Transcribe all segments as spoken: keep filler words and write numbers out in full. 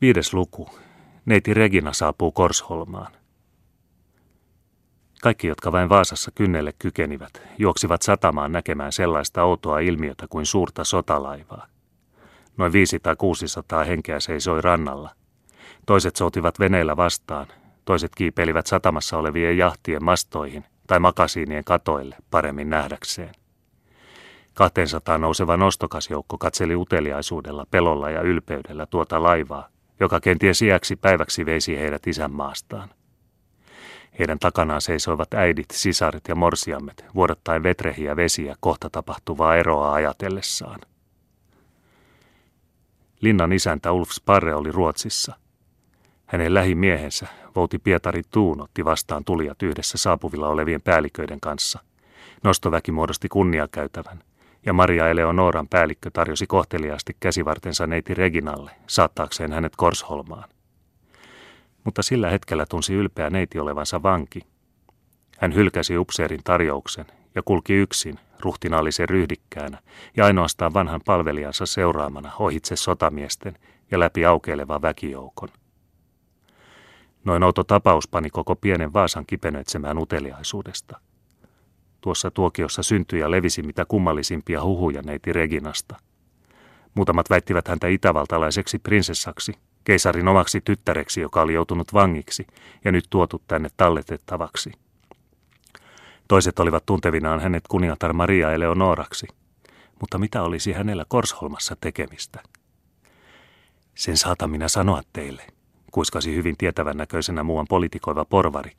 Viides luku. Neiti Regina saapuu Korsholmaan. Kaikki, jotka vain Vaasassa kynnelle kykenivät, juoksivat satamaan näkemään sellaista outoa ilmiötä kuin suurta sotalaivaa. Noin viisi tai kuusisataa henkeä seisoi rannalla. Toiset soutivat veneillä vastaan, toiset kiipeilivät satamassa olevien jahtien mastoihin tai makasiinien katoille paremmin nähdäkseen. kaksisataa nouseva nostokasjoukko katseli uteliaisuudella, pelolla ja ylpeydellä tuota laivaa, joka kenties iäksi päiväksi veisi heidät isänmaastaan. Heidän takanaan seisoivat äidit, sisaret ja morsiammet, vuodattaen vetrehiä vesiä kohta tapahtuvaa eroa ajatellessaan. Linnan isäntä Ulf Sparre oli Ruotsissa. Hänen lähimiehensä, vouti Pietari Tuun, otti vastaan tulijat yhdessä saapuvilla olevien päälliköiden kanssa. Nostoväki muodosti kunniakäytävän, ja Maria Eleonoran päällikkö tarjosi kohteliaasti käsivartensa neiti Reginalle, saattaakseen hänet Korsholmaan. Mutta sillä hetkellä tunsi ylpeä neiti olevansa vanki. Hän hylkäsi upseerin tarjouksen ja kulki yksin, ruhtinaallisen ryhdikkäänä, ja ainoastaan vanhan palvelijansa seuraamana ohitse sotamiesten ja läpi aukeileva väkijoukon. Noin outo tapaus pani koko pienen Vaasan kipenöitsemään uteliaisuudesta. Tuossa tuokiossa syntyi ja levisi mitä kummallisimpia huhuja neiti Reginasta. Muutamat väittivät häntä itävaltalaiseksi prinsessaksi, keisarin omaksi tyttäreksi, joka oli joutunut vangiksi ja nyt tuotu tänne talletettavaksi. Toiset olivat tuntevinaan hänet kuningatar Maria Eleonoraksi, mutta mitä olisi hänellä Korsholmassa tekemistä? Sen saatan minä sanoa teille, kuiskasi hyvin tietävän näköisenä muuan politikoiva porvari.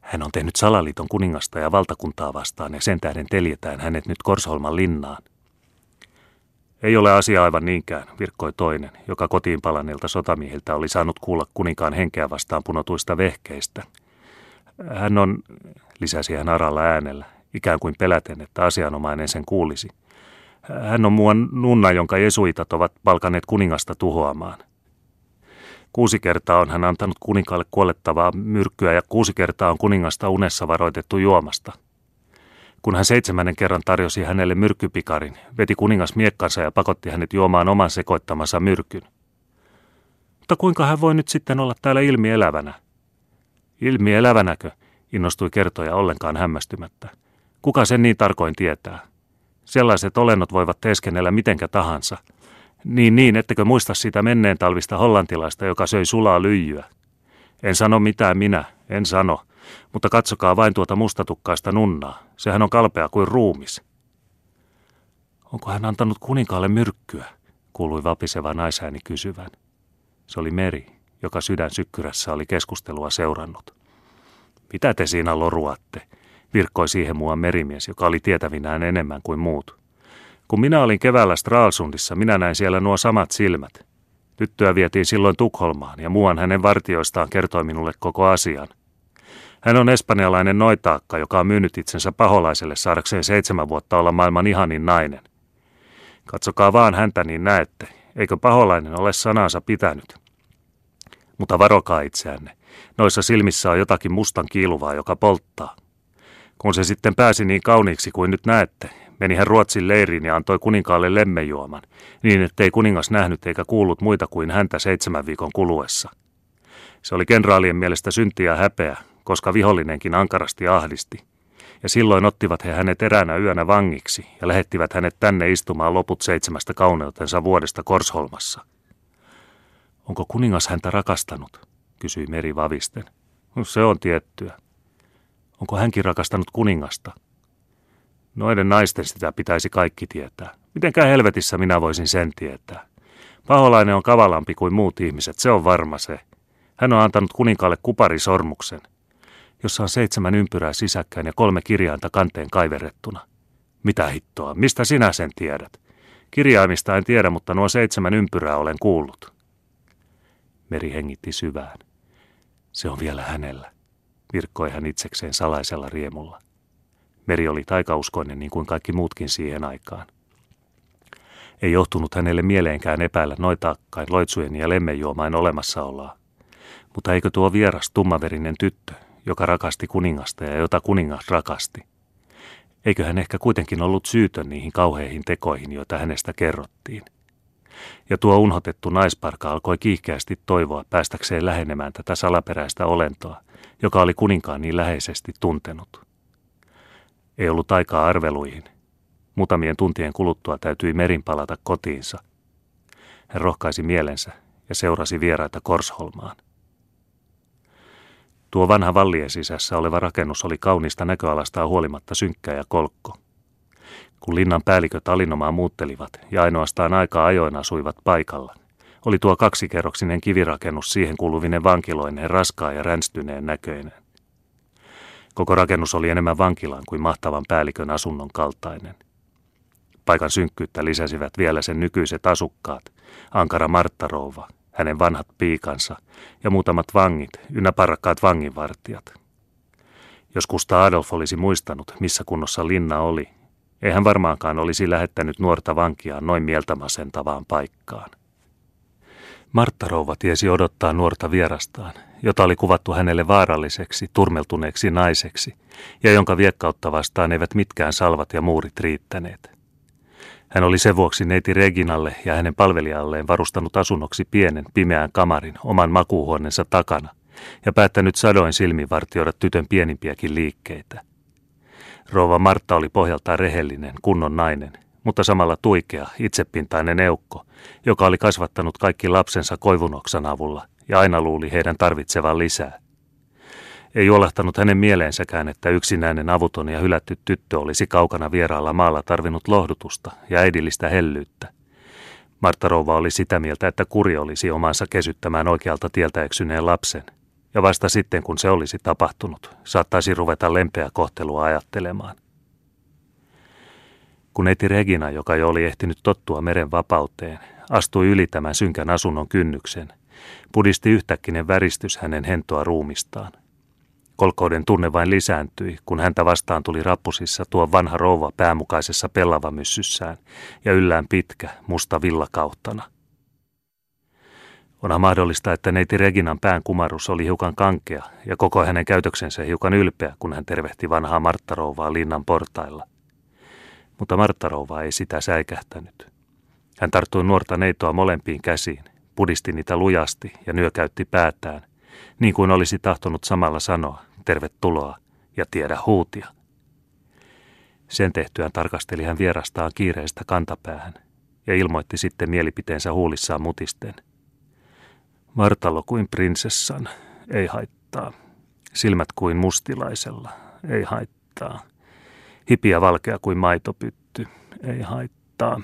Hän on tehnyt salaliiton kuningasta ja valtakuntaa vastaan, ja sen tähden teljetään hänet nyt Korsholman linnaan. Ei ole asia aivan niinkään, virkkoi toinen, joka kotiin palanneelta sotamiehiltä oli saanut kuulla kuninkaan henkeä vastaan punotuista vehkeistä. Hän on, lisäsi hän aralla äänellä, ikään kuin peläten, että asianomainen sen kuulisi. Hän on muuan nunna, jonka jesuitat ovat palkanneet kuningasta tuhoamaan. Kuusi kertaa on hän antanut kuninkaalle kuolettavaa myrkkyä ja kuusi kertaa on kuningasta unessa varoitettu juomasta. Kun hän seitsemännen kerran tarjosi hänelle myrkkypikarin, veti kuningas miekkansa ja pakotti hänet juomaan oman sekoittamansa myrkyn. Mutta kuinka hän voi nyt sitten olla täällä ilmielävänä? Ilmielävänäkö, innostui kertoja ollenkaan hämmästymättä. Kuka sen niin tarkoin tietää? Sellaiset olennot voivat teeskennellä mitenkä tahansa. Niin, niin, ettekö muista sitä menneen talvista hollantilaista, joka söi sulaa lyijyä? En sano mitään minä, en sano, mutta katsokaa vain tuota mustatukkaista nunnaa. Sehän on kalpea kuin ruumis. Onko hän antanut kuninkaalle myrkkyä, kuului vapiseva naisääni kysyvän. Se oli Meri, joka sydän sykkyrässä oli keskustelua seurannut. Mitä te siinä loruatte, virkkoi siihen mua merimies, joka oli tietävinään enemmän kuin muut. Kun minä olin keväällä Straalsundissa, minä näin siellä nuo samat silmät. Tyttöä vietiin silloin Tukholmaan ja muuan hänen vartioistaan kertoi minulle koko asian. Hän on espanjalainen noitaakka, joka on myynyt itsensä paholaiselle saadakseen seitsemän vuotta olla maailman ihanin nainen. Katsokaa vaan häntä niin näette, eikö paholainen ole sanansa pitänyt. Mutta varokaa itseänne, noissa silmissä on jotakin mustan kiiluvaa, joka polttaa. Kun se sitten pääsi niin kauniiksi kuin nyt näette, meni hän Ruotsin leiriin ja antoi kuninkaalle lemmenjuoman, niin ettei kuningas nähnyt eikä kuullut muita kuin häntä seitsemän viikon kuluessa. Se oli kenraalien mielestä synti ja häpeä, koska vihollinenkin ankarasti ahdisti. Ja silloin ottivat he hänet eräänä yönä vangiksi ja lähettivät hänet tänne istumaan loput seitsemästä kauneutensa vuodesta Korsholmassa. Onko kuningas häntä rakastanut, kysyi Meri vavisten. No, se on tiettyä. Onko hänkin rakastanut kuningasta? Noiden naisten sitä pitäisi kaikki tietää. Mitenkään helvetissä minä voisin sen tietää. Paholainen on kavalampi kuin muut ihmiset, se on varma se. Hän on antanut kuninkaalle kuparisormuksen, jossa on seitsemän ympyrää sisäkkäin ja kolme kirjainta kanteen kaiverrettuna. Mitä hittoa, mistä sinä sen tiedät? Kirjaimista en tiedä, mutta nuo seitsemän ympyrää olen kuullut. Meri hengitti syvään. Se on vielä hänellä, virkkoi hän itsekseen salaisella riemulla. Meri oli taikauskoinen niin kuin kaikki muutkin siihen aikaan. Ei johtunut hänelle mieleenkään epäillä noitaakkain, loitsujen ja lemmenjuomain olemassaoloa. Mutta eikö tuo vieras tummaverinen tyttö, joka rakasti kuningasta ja jota kuningas rakasti? Eikö hän ehkä kuitenkin ollut syytön niihin kauheihin tekoihin, joita hänestä kerrottiin? ja tuo unhotettu naisparka alkoi kiihkeästi toivoa päästäkseen lähenemään tätä salaperäistä olentoa, joka oli kuninkaan niin läheisesti tuntenut. Ei ollut aikaa arveluihin. Muutamien tuntien kuluttua täytyi merin palata kotiinsa. Hän rohkaisi mielensä ja seurasi vieraita Korsholmaan. Tuo vanha vallien sisässä oleva rakennus oli kaunista näköalastaan huolimatta synkkä ja kolkko. Kun linnan päälliköt alinomaa muuttelivat ja ainoastaan aika ajoin asuivat paikalla, oli tuo kaksikerroksinen kivirakennus siihen kuuluvinen vankiloineen raskaan ja ränstyneen näköinen. Koko rakennus oli enemmän vankilaan kuin mahtavan päällikön asunnon kaltainen. Paikan synkkyyttä lisäsivät vielä sen nykyiset asukkaat, ankara Marttarouva, hänen vanhat piikansa ja muutamat vangit, ynnä parrakkaat vanginvartijat. Jos Kustaa Adolf olisi muistanut, missä kunnossa linna oli, ei hän varmaankaan olisi lähettänyt nuorta vankiaan noin mieltä masentavaan paikkaan. Marttarouva tiesi odottaa nuorta vierastaan, jota oli kuvattu hänelle vaaralliseksi, turmeltuneeksi naiseksi, ja jonka viekkautta vastaan eivät mitkään salvat ja muurit riittäneet. Hän oli sen vuoksi neiti Reginalle ja hänen palvelijalleen varustanut asunnoksi pienen, pimeän kamarin oman makuuhuoneensa takana, ja päättänyt sadoin silmin vartioida tytön pienimpiäkin liikkeitä. Rouva Martta oli pohjaltaan rehellinen, kunnon nainen, mutta samalla tuikea, itsepintainen eukko, joka oli kasvattanut kaikki lapsensa koivunoksan avulla ja aina luuli heidän tarvitsevan lisää. Ei olahtanut hänen mieleensäkään, että yksinäinen avuton ja hylätty tyttö olisi kaukana vieraalla maalla tarvinnut lohdutusta ja äidillistä hellyyttä. Marttarouva oli sitä mieltä, että kuri olisi omansa kesyttämään oikealta tieltä eksyneen lapsen, ja vasta sitten kun se olisi tapahtunut, saattaisi ruveta lempeä kohtelua ajattelemaan. Kun neiti Regina, joka jo oli ehtinyt tottua meren vapauteen, astui yli tämän synkän asunnon kynnyksen, pudisti yhtäkkinen väristys hänen hentoa ruumistaan. Kolkouden tunne vain lisääntyi, kun häntä vastaan tuli rappusissa tuo vanha rouva päämukaisessa pellavamyssyssään ja yllään pitkä, musta villakauhtana. Onhan mahdollista, että neiti Reginan pään kumarus oli hiukan kankea ja koko hänen käytöksensä hiukan ylpeä, kun hän tervehti vanhaa Marttarouvaa linnan portailla. Mutta Marttarouva ei sitä säikähtänyt. Hän tarttui nuorta neitoa molempiin käsiin, pudisti niitä lujasti ja nyökäytti päätään, niin kuin olisi tahtonut samalla sanoa, tervetuloa ja tiedä huutia. Sen tehtyään tarkasteli hän vierastaan kiireestä kantapäähän ja ilmoitti sitten mielipiteensä huulissaan mutisten. Martalo kuin prinsessan, ei haittaa. Silmät kuin mustilaisella, ei haittaa. Hipiä valkea kuin maitopytty, ei haittaa.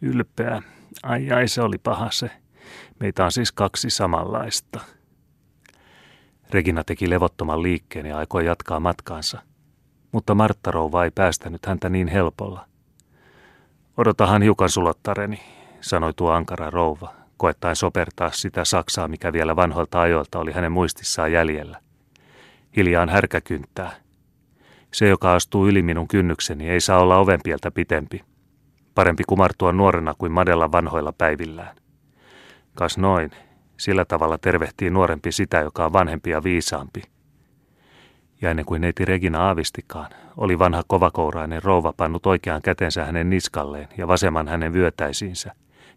Ylpeä, ai ai se oli paha se. Meitä on siis kaksi samanlaista. Regina teki levottoman liikkeen ja aikoi jatkaa matkaansa, mutta Marttarouva ei päästänyt häntä niin helpolla. Odotahan hiukan sulottareni, sanoi tuo ankara rouva, koettaen sopertaa sitä saksaa, mikä vielä vanhoilta ajoilta oli hänen muistissaan jäljellä. Hiljaan härkä kynttää. Se, joka astuu yli minun kynnykseni, ei saa olla ovenpieltä pitempi. Parempi kumartua nuorena kuin madella vanhoilla päivillään. Kas noin, sillä tavalla tervehtii nuorempi sitä, joka on vanhempi ja viisaampi. Ja ennen kuin neiti Regina aavistikaan, oli vanha kovakourainen rouva pannut oikean kätensä hänen niskalleen ja vasemman hänen vyötäisiinsä,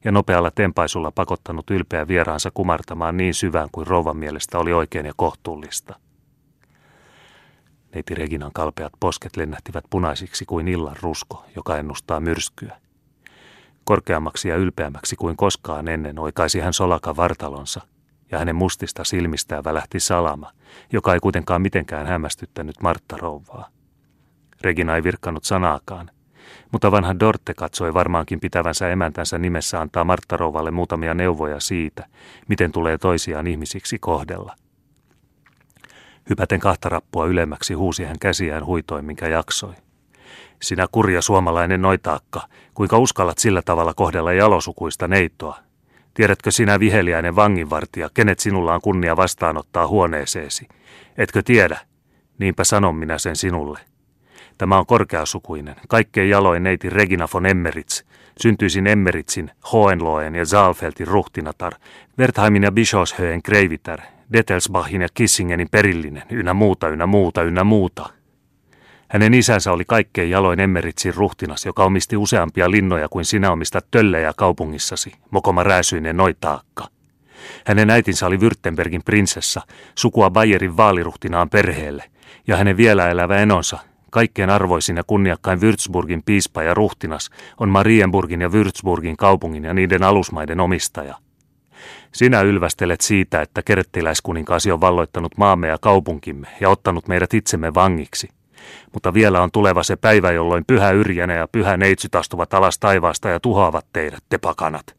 ja nopealla tempaisulla pakottanut ylpeä vieraansa kumartamaan niin syvään kuin rouvan mielestä oli oikein ja kohtuullista. Neiti Reginan kalpeat posket lennähtivät punaisiksi kuin illan rusko, joka ennustaa myrskyä. Korkeammaksi ja ylpeämmäksi kuin koskaan ennen oikaisi hän solaka vartalonsa, ja hänen mustista silmistään välähti salama, joka ei kuitenkaan mitenkään hämmästyttänyt Marttarouvaa. Regina ei virkkanut sanaakaan, mutta vanha Dorte katsoi varmaankin pitävänsä emäntänsä nimessä antaa Marttarouvalle muutamia neuvoja siitä, miten tulee toisiaan ihmisiksi kohdella. Hypäten kahta rappua ylemmäksi huusi hän käsiään huitoin, minkä jaksoi. Sinä kurja suomalainen noitaakka, kuinka uskallat sillä tavalla kohdella jalosukuista neitoa? Tiedätkö sinä viheliäinen vanginvartija, kenet sinulla on kunnia vastaanottaa huoneeseesi? Etkö tiedä? Niinpä sanon minä sen sinulle. Tämä on korkeasukuinen, kaikkein jaloin neiti Regina von Emmeritz, syntyisin Emmeritzin, Hohenloen ja Saalfeldin ruhtinatar, Wertheimin ja Bischofsheimin kreivitär, Detelsbachin ja Kissingenin perillinen, ynnä muuta, ynnä muuta, ynnä muuta. Hänen isänsä oli kaikkein jaloin Emmeritzin ruhtinas, joka omisti useampia linnoja kuin sinä omistat töllejä kaupungissasi, mokoma rääsyinen noitaakka. Hänen äitinsä oli Württembergin prinsessa, sukua Bayerin vaaliruhtinaan perheelle, ja hänen vielä elävä enonsa, kaikkein arvoisin ja kunniakkain Würzburgin piispa ja ruhtinas, on Marienburgin ja Würzburgin kaupungin ja niiden alusmaiden omistaja. Sinä ylvästelet siitä, että kerettiläiskuninkaasi on valloittanut maamme ja kaupunkimme ja ottanut meidät itsemme vangiksi. Mutta vielä on tuleva se päivä, jolloin pyhä Yrjänä ja pyhä neitsyt astuvat alas taivaasta ja tuhoavat teidät, te pakanat.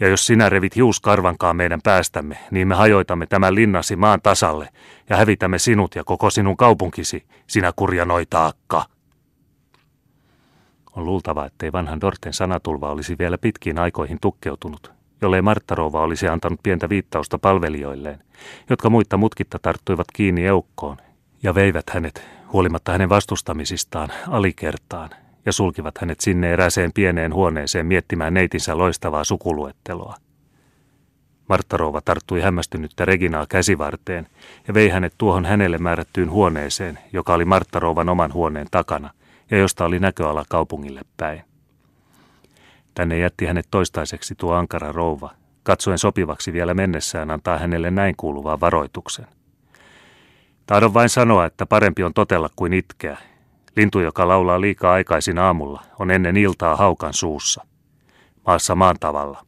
Ja jos sinä revit hiuskarvankaan meidän päästämme, niin me hajoitamme tämän linnasi maan tasalle ja hävitämme sinut ja koko sinun kaupunkisi, sinä kurja noitaakka. On luultava, ettei vanhan Dorten sanatulva olisi vielä pitkiin aikoihin tukkeutunut, jollei Marttarouva olisi antanut pientä viittausta palvelijoilleen, jotka muitta mutkitta tarttuivat kiinni eukkoon ja veivät hänet, huolimatta hänen vastustamisistaan, alikertaan, ja sulkivat hänet sinne erääseen pieneen huoneeseen miettimään neitinsä loistavaa sukuluetteloa. Marttarouva tarttui hämmästynyttä Reginaa käsivarteen ja vei hänet tuohon hänelle määrättyyn huoneeseen, joka oli Marttarouvan oman huoneen takana ja josta oli näköala kaupungille päin. Tänne jätti hänet toistaiseksi tuo ankara rouva, katsoen sopivaksi vielä mennessään antaa hänelle näin kuuluvaa varoituksen. Tahdon vain sanoa, että parempi on totella kuin itkeä. Lintu, joka laulaa liikaa aikaisin aamulla, on ennen iltaa haukan suussa. Maassa maan tavalla.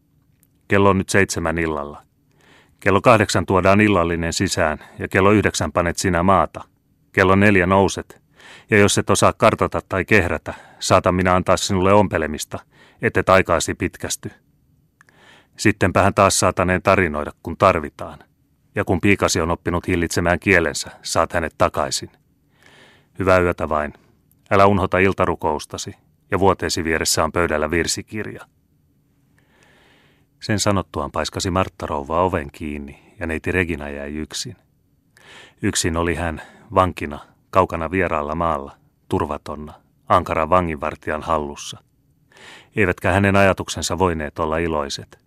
Kello on nyt seitsemän illalla. Kello kahdeksan tuodaan illallinen sisään ja kello yhdeksän panet sinä maata. Kello neljä nouset. Ja jos et osaa kartata tai kehrätä, saatan minä antaa sinulle ompelemista, ettet aikaasi pitkästy. Sittenpähän taas saataneen tarinoida, kun tarvitaan. Ja kun piikasi on oppinut hillitsemään kielensä, saat hänet takaisin. Hyvää yötä vain. Älä unhota iltarukoustasi, ja vuoteesi vieressä on pöydällä virsikirja. Sen sanottuaan paiskasi Marttarouva oven kiinni, ja neiti Regina jäi yksin. Yksin oli hän, vankina, kaukana vieraalla maalla, turvatonna, ankaran vanginvartijan hallussa. Eivätkä hänen ajatuksensa voineet olla iloiset.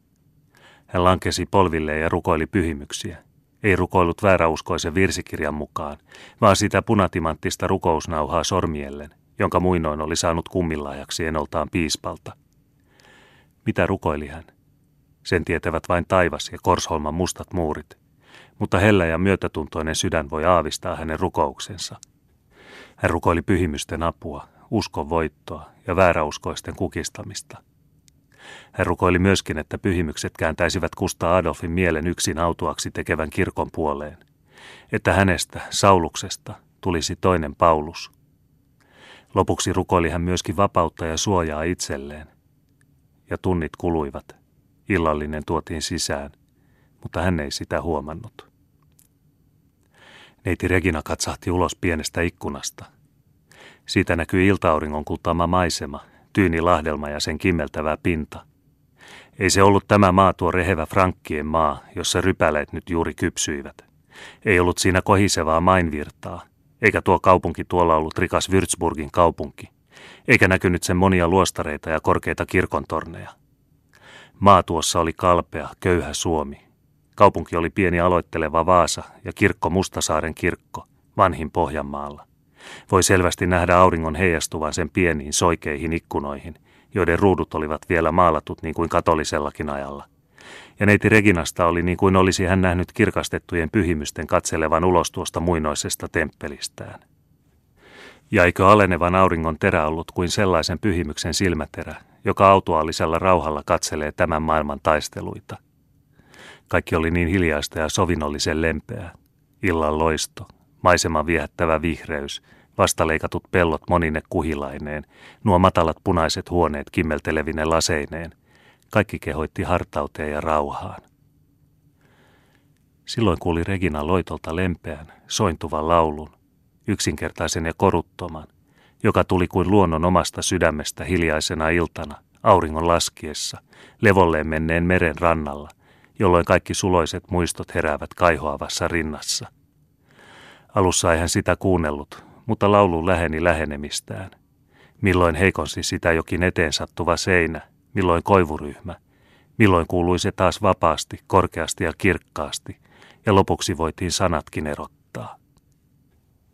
Hän lankesi polvilleen ja rukoili pyhimyksiä. Ei rukoillut vääräuskoisen virsikirjan mukaan, vaan sitä punatimanttista rukousnauhaa sormiellen, jonka muinoin oli saanut kummillaajaksi enoltaan piispalta. Mitä rukoili hän? Sen tietävät vain taivas ja Korsholman mustat muurit, mutta hellä ja myötätuntoinen sydän voi aavistaa hänen rukouksensa. Hän rukoili pyhimysten apua, uskon voittoa ja vääräuskoisten kukistamista. Hän rukoili myöskin, että pyhimykset kääntäisivät Kustaa Adolfin mielen yksin autuaksi tekevän kirkon puoleen, että hänestä, Sauluksesta, tulisi toinen Paulus. Lopuksi rukoili hän myöskin vapautta ja suojaa itselleen. Ja tunnit kuluivat. Illallinen tuotiin sisään, mutta hän ei sitä huomannut. Neiti Regina katsahti ulos pienestä ikkunasta. Siitä näkyi iltauringon kultaama maisema, tyyni lahdelma ja sen kimmeltävä pinta. Ei se ollut tämä maa tuo rehevä Frankkien maa, jossa rypäleet nyt juuri kypsyivät. Ei ollut siinä kohisevaa mainvirtaa, eikä tuo kaupunki tuolla ollut rikas Würzburgin kaupunki, eikä näkynyt sen monia luostareita ja korkeita kirkontorneja. Maa tuossa oli kalpea, köyhä Suomi. Kaupunki oli pieni aloitteleva Vaasa ja kirkko Mustasaaren kirkko, vanhin Pohjanmaalla. Voi selvästi nähdä auringon heijastuvan sen pieniin soikeihin ikkunoihin, joiden ruudut olivat vielä maalatut niin kuin katolisellakin ajalla. Ja neiti Reginasta oli niin kuin olisi hän nähnyt kirkastettujen pyhimysten katselevan ulos tuosta muinoisesta temppelistään. Ja eikö alenevan auringon terä ollut kuin sellaisen pyhimyksen silmäterä, joka autuaallisella rauhalla katselee tämän maailman taisteluita. Kaikki oli niin hiljaista ja sovinnollisen lempeää. Illan loisto, maiseman viehättävä vihreys, vastaleikatut pellot monine kuhilaineen, nuo matalat punaiset huoneet kimmeltelevine laseineen. Kaikki kehoitti hartauteen ja rauhaan. Silloin kuuli Regina loitolta lempeän, sointuvan laulun, yksinkertaisen ja koruttoman, joka tuli kuin luonnon omasta sydämestä hiljaisena iltana, auringon laskiessa, levolleen menneen meren rannalla, jolloin kaikki suloiset muistot heräävät kaihoavassa rinnassa. Alussa ei hän sitä kuunnellut, mutta laulu läheni lähenemistään. Milloin heikonsi sitä jokin eteen sattuva seinä, milloin koivuryhmä, milloin kuului se taas vapaasti, korkeasti ja kirkkaasti, ja lopuksi voitiin sanatkin erottaa.